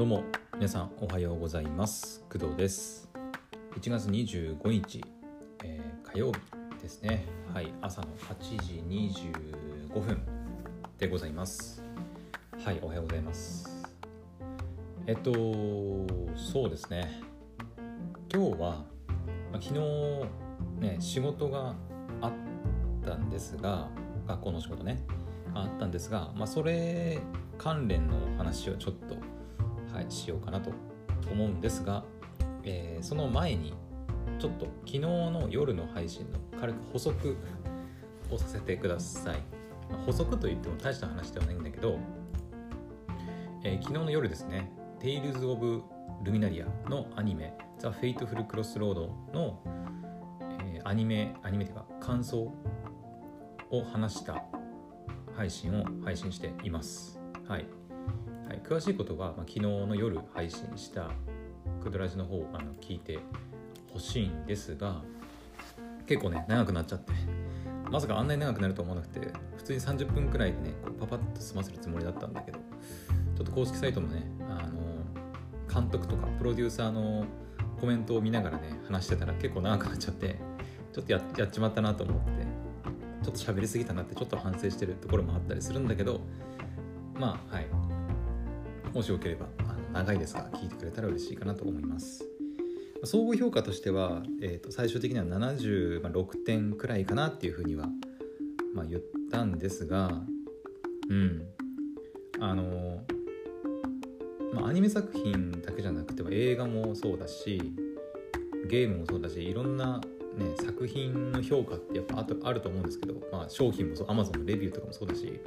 どうも皆さんおはようございます。工藤です。1月25日、火曜日ですね。はい、朝の8時25分でございます。はい、おはようございます。そうですね、今日は昨日ね、仕事があったんですが、学校の仕事ねあったんですが、それ関連の話をちょっと、しようかなと思うんですが、その前にちょっと昨日の夜の配信の軽く補足をさせてください。補足といっても大した話ではないんだけど、昨日の夜ですね、Tales of Luminaria のアニメ The Fateful Crossroads の、アニメというか感想を話した配信を配信しています。はい、詳しいことは、昨日の夜配信したクドラジの方を聞いてほしいんですが、結構ね長くなっちゃって、まさかあんなに長くなると思わなくて、普通に30分くらいでねこうパパッと済ませるつもりだったんだけど、ちょっと公式サイトのね監督とかプロデューサーのコメントを見ながらね話してたら結構長くなっちゃって、ちょっと やっちまったなと思って、ちょっと喋りすぎたなってちょっと反省してるところもあったりするんだけど、もしよければ長いですが聞いてくれたら嬉しいかなと思います。総合評価としては、最終的には76点くらいかなっていうふうには、言ったんですが、アニメ作品だけじゃなくても映画もそうだし、ゲームもそうだし、いろんな、作品の評価ってやっぱあると思うんですけど、商品もそう、Amazon のレビューとかもそうだし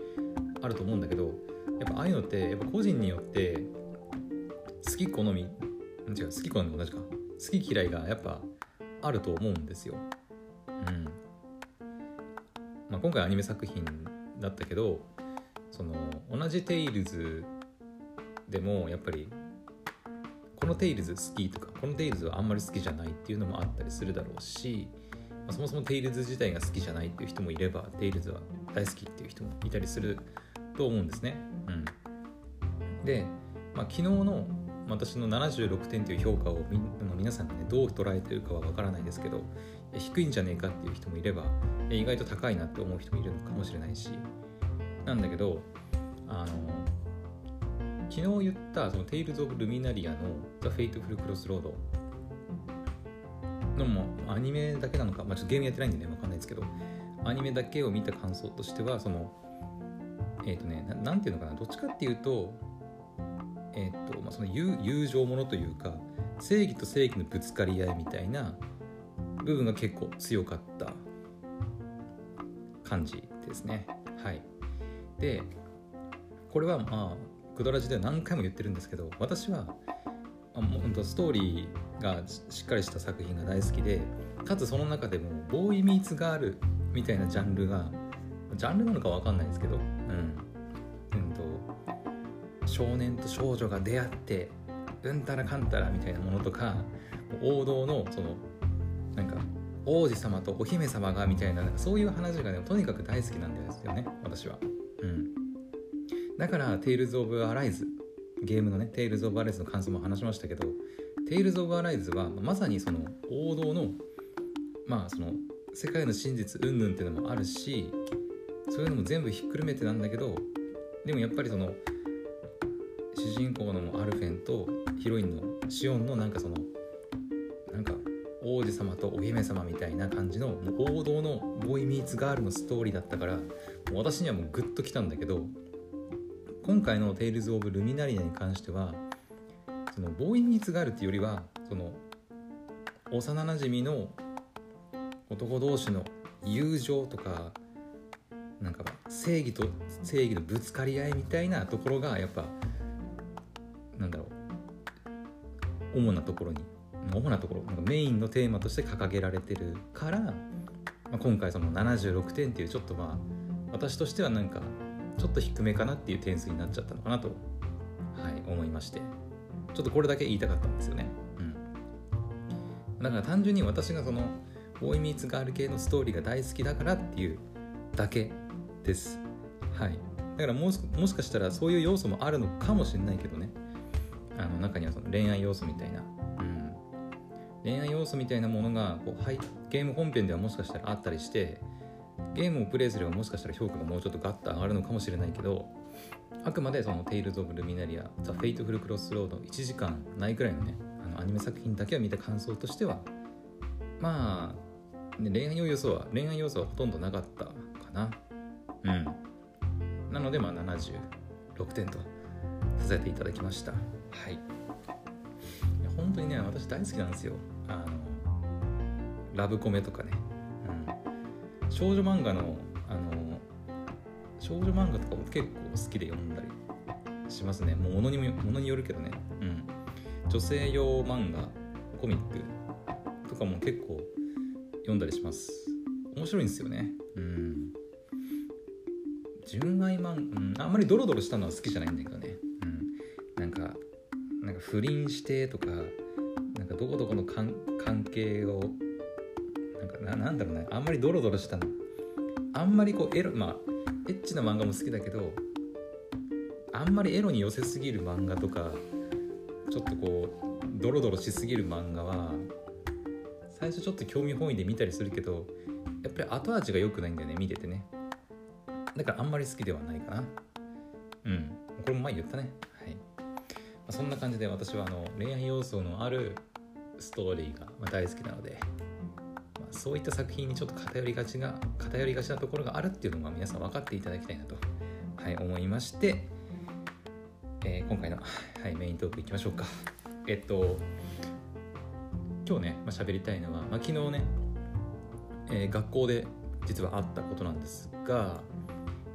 あると思うんだけど、やっぱああいうのってやっぱ個人によって好き好みも同じか、好き嫌いがやっぱあると思うんですよ。今回アニメ作品だったけど、その同じテイルズでもやっぱりこのテイルズ好きとか、このテイルズはあんまり好きじゃないっていうのもあったりするだろうし、そもそもテイルズ自体が好きじゃないっていう人もいれば、テイルズは大好きっていう人もいたりすると思うんですね。で、昨日の私の76点という評価を皆さんがねどう捉えてるかは分からないですけど、低いんじゃねえかっていう人もいれば、意外と高いなって思う人もいるのかもしれないし、なんだけど昨日言ったその Tales of Luminaria の The Fateful Crossroads のもアニメだけなのか、ちょっとゲームやってないんでね分かんないですけど、アニメだけを見た感想としては、そのなんていうのかな、どっちかっていうとその友情ものというか、正義と正義のぶつかり合いみたいな部分が結構強かった感じですね。でこれはくだらじで何回も言ってるんですけど、私はストーリーがしっかりした作品が大好きで、かつその中でもボーイミーツガールみたいなジャンルなのか分かんないですけど、少年と少女が出会ってうんたらかんたらみたいなものとか、王道のそのなんか王子様とお姫様がみたいな、そういう話がねとにかく大好きなんですよね、私は。だからテイルズ・オブ・アライズ、ゲームのねテイルズ・オブ・アライズの感想も話しましたけど、テイルズ・オブ・アライズはまさにその王道のその世界の真実云々っていうのもあるし、そういうのも全部ひっくるめてなんだけど、でもやっぱりその主人公のアルフェンとヒロインのシオンのなんか王子様とお姫様みたいな感じの王道のボーイミーツガールのストーリーだったから、私にはもうグッときたんだけど、今回のテイルズ・オブ・ルミナリアに関してはそのボーイミーツガールっていうよりは、その幼なじみの男同士の友情とか、なんか正義と正義のぶつかり合いみたいなところがやっぱ主なところなんかメインのテーマとして掲げられてるから、今回その76点っていうちょっと私としてはなんかちょっと低めかなっていう点数になっちゃったのかなと、思いまして、ちょっとこれだけ言いたかったんですよね。だから単純に私がそのボーイミーツガール系のストーリーが大好きだからっていうだけです。だからもしかしたらそういう要素もあるのかもしれないけどね、中にはその恋愛要素みたいな、恋愛要素みたいなものがこうゲーム本編ではもしかしたらあったりして、ゲームをプレイすればもしかしたら評価がもうちょっとガッと上がるのかもしれないけど、あくまでその Tales of Luminaria The Fateful Crossroads 1時間ないくらいのね、アニメ作品だけは見た感想としては、まあ、ね、恋愛要素はほとんどなかったかな。なのでまあ76点とさせていただきました。はい。本当にね、私大好きなんですよ。ラブコメとかね、少女漫画とかも結構好きで読んだりしますね。もう物によるけどね、女性用漫画コミックとかも結構読んだりします。面白いんですよね。純愛漫画、あんまりドロドロしたのは好きじゃないんだけどね、なんか不倫してとか、なんかどこどこの関係をなんだろうね、あんまりドロドロしたの、あんまりこうエッチな漫画も好きだけど、あんまりエロに寄せすぎる漫画とか、ちょっとこうドロドロしすぎる漫画は最初ちょっと興味本位で見たりするけど、やっぱり後味が良くないんだよね、見ててね。だからあんまり好きではないかな。これも前言ったね。はい。そんな感じで私は恋愛要素のあるストーリーが大好きなので、そういった作品にちょっと偏りがちなところがあるっていうのが皆さん分かっていただきたいなと、思いまして、今回の、メイントークいきましょうか。今日ね、喋りたいのは、昨日ね、学校で実はあったことなんですが、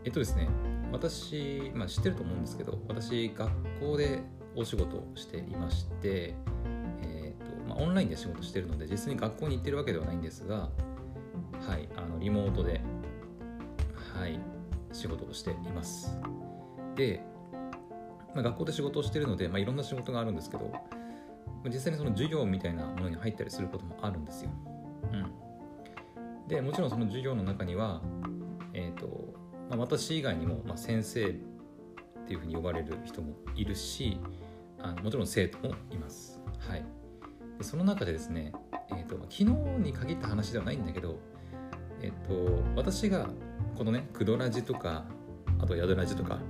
ですね、私、知ってると思うんですけど、私学校でお仕事をしていまして、オンラインで仕事してるので実際に学校に行ってるわけではないんですが、リモートで、仕事をしています。で、学校で仕事をしてるので、いろんな仕事があるんですけど、実際にその授業みたいなものに入ったりすることもあるんですよ。でもちろんその授業の中には、私以外にも、先生っていうふうに呼ばれる人もいるし、もちろん生徒もいます。でその中でですね、昨日に限った話ではないんだけど、私がこのね、クドラジとかあとヤドラジとか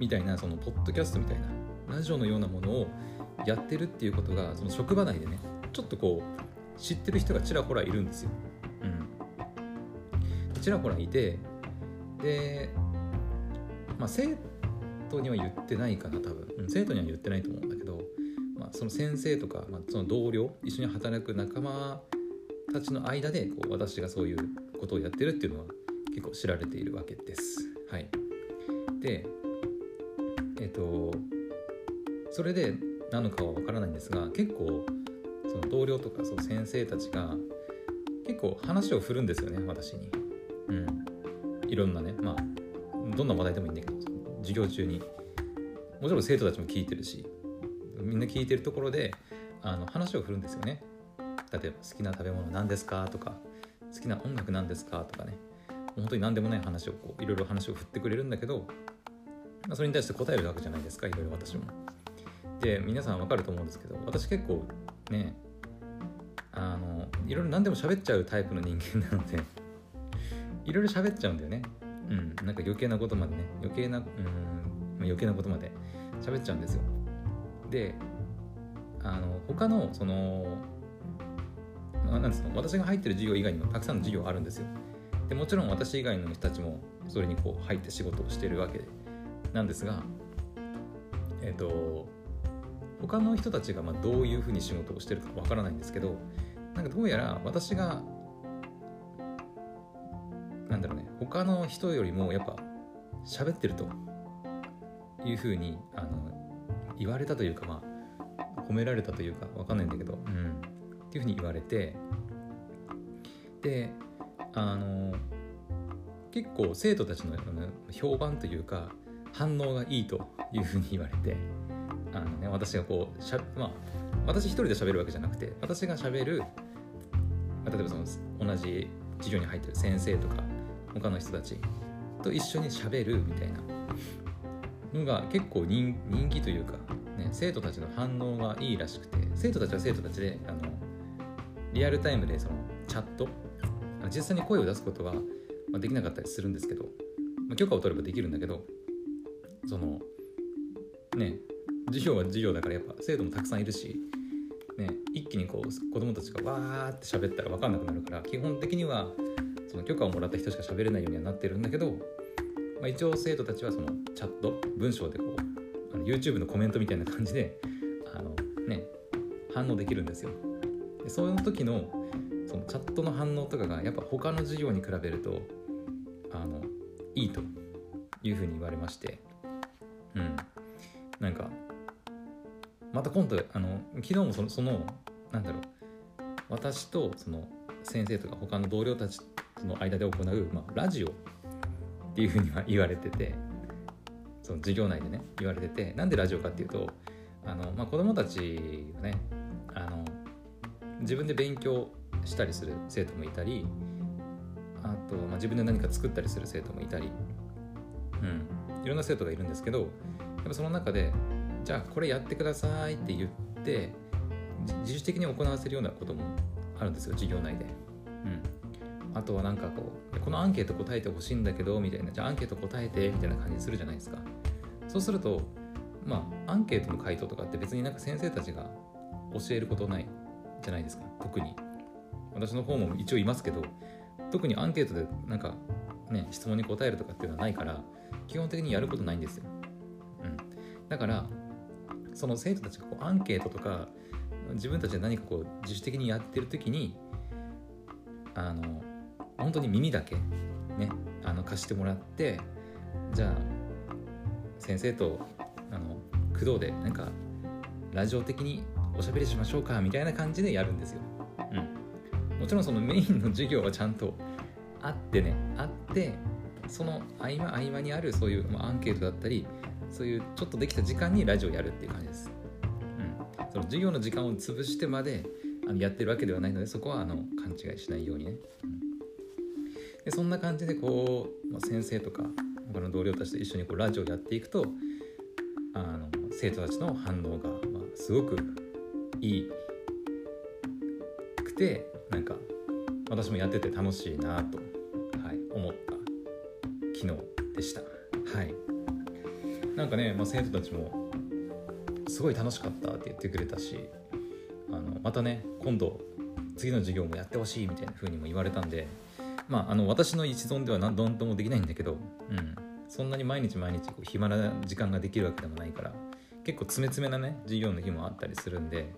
みたいな、そのポッドキャストみたいなラジオのようなものをやってるっていうことが、その職場内でね、ちょっとこう知ってる人がちらほらいるんですよ。ちらほらいて、で、生徒には言ってないかな、多分生徒には言ってないと思うんだけど、その先生とか、その同僚、一緒に働く仲間たちの間でこう私がそういうことをやってるっていうのは結構知られているわけです。で、それでなのかはわからないんですが、結構その同僚とかその先生たちが結構話を振るんですよね、私に。いろんなね、どんな話題でもいいんだけど、授業中にもちろん生徒たちも聞いてるし、みんな聞いてるところで話を振るんですよね。例えば好きな食べ物何ですかとか、好きな音楽何ですかとかね、本当に何でもない話をこういろいろ話を振ってくれるんだけど、それに対して答えるわけじゃないですか、いろいろ私も。で、皆さん分かると思うんですけど、私結構ね、いろいろ何でも喋っちゃうタイプの人間なのでいろいろ喋っちゃうんだよね。なんか余計なことまで喋っちゃうんですよ。で、他のその私が入ってる授業以外にもたくさんの授業あるんですよ。でもちろん私以外の人たちもそれにこう入って仕事をしてるわけなんですが、他の人たちがどういうふうに仕事をしてるかわからないんですけど、なんかどうやら私が他の人よりもやっぱ喋ってるというふうに言われたというか、褒められたというかわかんないんだけど、っていうふうに言われて、で、結構生徒たちの評判というか反応がいいというふうに言われて、私がこう私一人で喋るわけじゃなくて、私が喋る、例えばその同じ授業に入ってる先生とか他の人たちと一緒に喋るみたいなのが結構人気というか、ね、生徒たちの反応がいいらしくて、生徒たちは生徒たちでリアルタイムでそのチャット、実際に声を出すことはできなかったりするんですけど、許可を取ればできるんだけど、そのね、授業は授業だからやっぱ生徒もたくさんいるし、ね、一気にこう子どもたちがわーって喋ったら分かんなくなるから、基本的にはその許可をもらった人しか喋れないようにはなってるんだけど、一応生徒たちはそのチャット文章でこうYouTube のコメントみたいな感じでね、反応できるんですよ。でそういう時のそのチャットの反応とかがやっぱ他の授業に比べるといいというふうに言われまして、うん、なんかまた今度昨日もそのなんだろう、私とその先生とか他の同僚たちの間で行う、ラジオっていうふうには言われてて、その授業内でね言われてて、なんでラジオかっていうと子どもたちがね自分で勉強したりする生徒もいたり、あと、自分で何か作ったりする生徒もいたり、いろんな生徒がいるんですけど、やっぱその中でじゃあこれやってくださいって言って自主的に行わせるようなこともあるんですよ、授業内で。あとはなんかこうこのアンケート答えてほしいんだけどみたいな、じゃあアンケート答えてみたいな感じするじゃないですか。そうするとアンケートの回答とかって別になんか先生たちが教えることないじゃないですか。特に私の方も一応いますけど、特にアンケートでなんかね質問に答えるとかっていうのはないから、基本的にやることないんですよ。だからその生徒たちがこうアンケートとか自分たちで何かこう自主的にやってる時に本当に耳だけね貸してもらって、じゃあ先生と工藤でなんかラジオ的におしゃべりしましょうかみたいな感じでやるんですよ。もちろんそのメインの授業はちゃんとあってね、あってその合間にあるそういう、アンケートだったりそういうちょっとできた時間にラジオやるっていう感じです。その授業の時間を潰してまでやってるわけではないので、そこは勘違いしないようにね。でそんな感じでこう、先生とか他の同僚たちと一緒にこうラジオやっていくと、生徒たちの反応がすごくいいくて、なんか私もやってて楽しいなと、思った昨日でした。なんかね、生徒たちもすごい楽しかったって言ってくれたし、またね今度次の授業もやってほしいみたいな風にも言われたんで、私の一存では何ともできないんだけど、そんなに毎日こう暇な時間ができるわけでもないから、結構詰めなね授業の日もあったりするんで、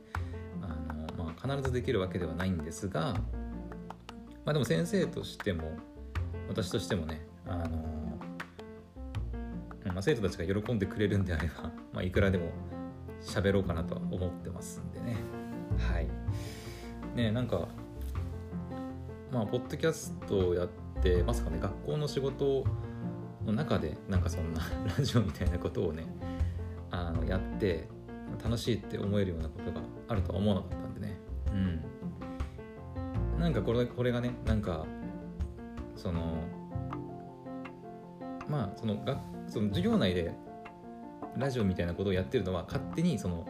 必ずできるわけではないんですが、でも先生としても私としてもね、生徒たちが喜んでくれるんであれば、いくらでも喋ろうかなとは思ってますんでね。なんかポッドキャストをやってますかね、学校の仕事の中でなんかそんなラジオみたいなことをねやって楽しいって思えるようなことがあるとは思わなかったんでね。なんかこれがね、なんかその授業内でラジオみたいなことをやってるのは、勝手にその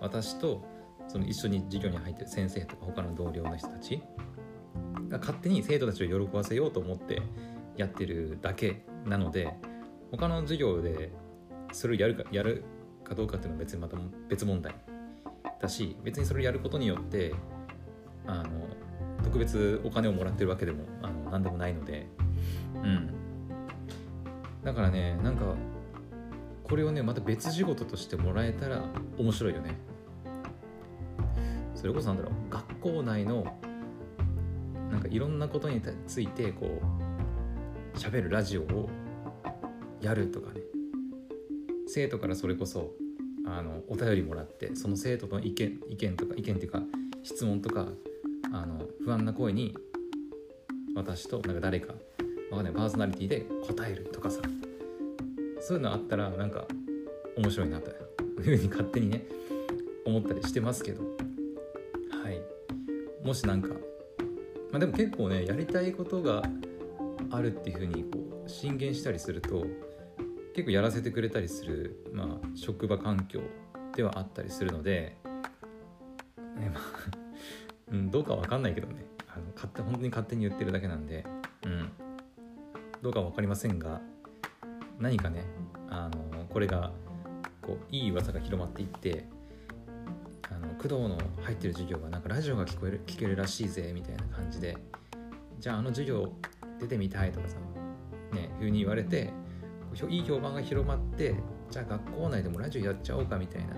私とその一緒に授業に入ってる先生とか他の同僚の人たちが勝手に生徒たちを喜ばせようと思ってやってるだけなので、他の授業でそれをやるかどうかっていうのは別にまた別問題だし、別にそれをやることによって特別お金をもらってるわけでも何でもないので、だからね、なんかこれをねまた別仕事としてもらえたら面白いよね。それこそ学校内のなんかいろんなことについてこう喋るラジオをやるとかね、生徒からそれこそお便りもらって、その生徒の意見というか質問とか不安な声に私となんか誰かわかんないパーソナリティで答えるとかさ、そういうのあったらなんか面白いなというふうに勝手にね思ったりしてますけど、もしなんかでも結構ねやりたいことがあるっていうふうにこう進言したりすると、結構やらせてくれたりする職場環境ではあったりするので、ね、まあどうかわかんないけどね、本当に勝手に言ってるだけなんで、どうかわかりませんが、何かね、これがこういい噂が広まっていって、工藤の入ってる授業はなんかラジオが聞けるらしいぜみたいな感じで、じゃあ授業出てみたいとかさ、ね、ふうに言われて、いい評判が広まって、じゃあ学校内でもラジオやっちゃおうかみたいな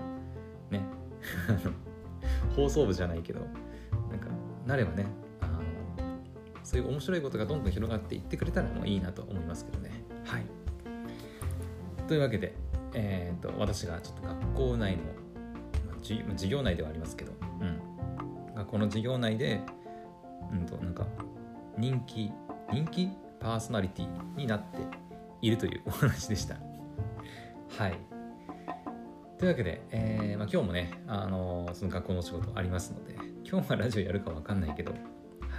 ね放送部じゃないけど、なんかなればね、そういう面白いことがどんどん広がっていってくれたらもういいなと思いますけどね。はい、というわけで、私がちょっと学校内の授業内ではありますけど、この授業内で、なんか人気パーソナリティになっているというお話でした。はい。というわけで、今日もね、その学校の仕事ありますので、今日はラジオやるかわかんないけど、は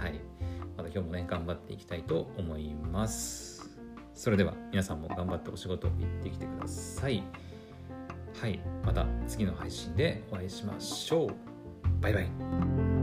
い。また今日もね、頑張っていきたいと思います。それでは皆さんも頑張ってお仕事行ってきてください。はい、また次の配信でお会いしましょう。バイバイ。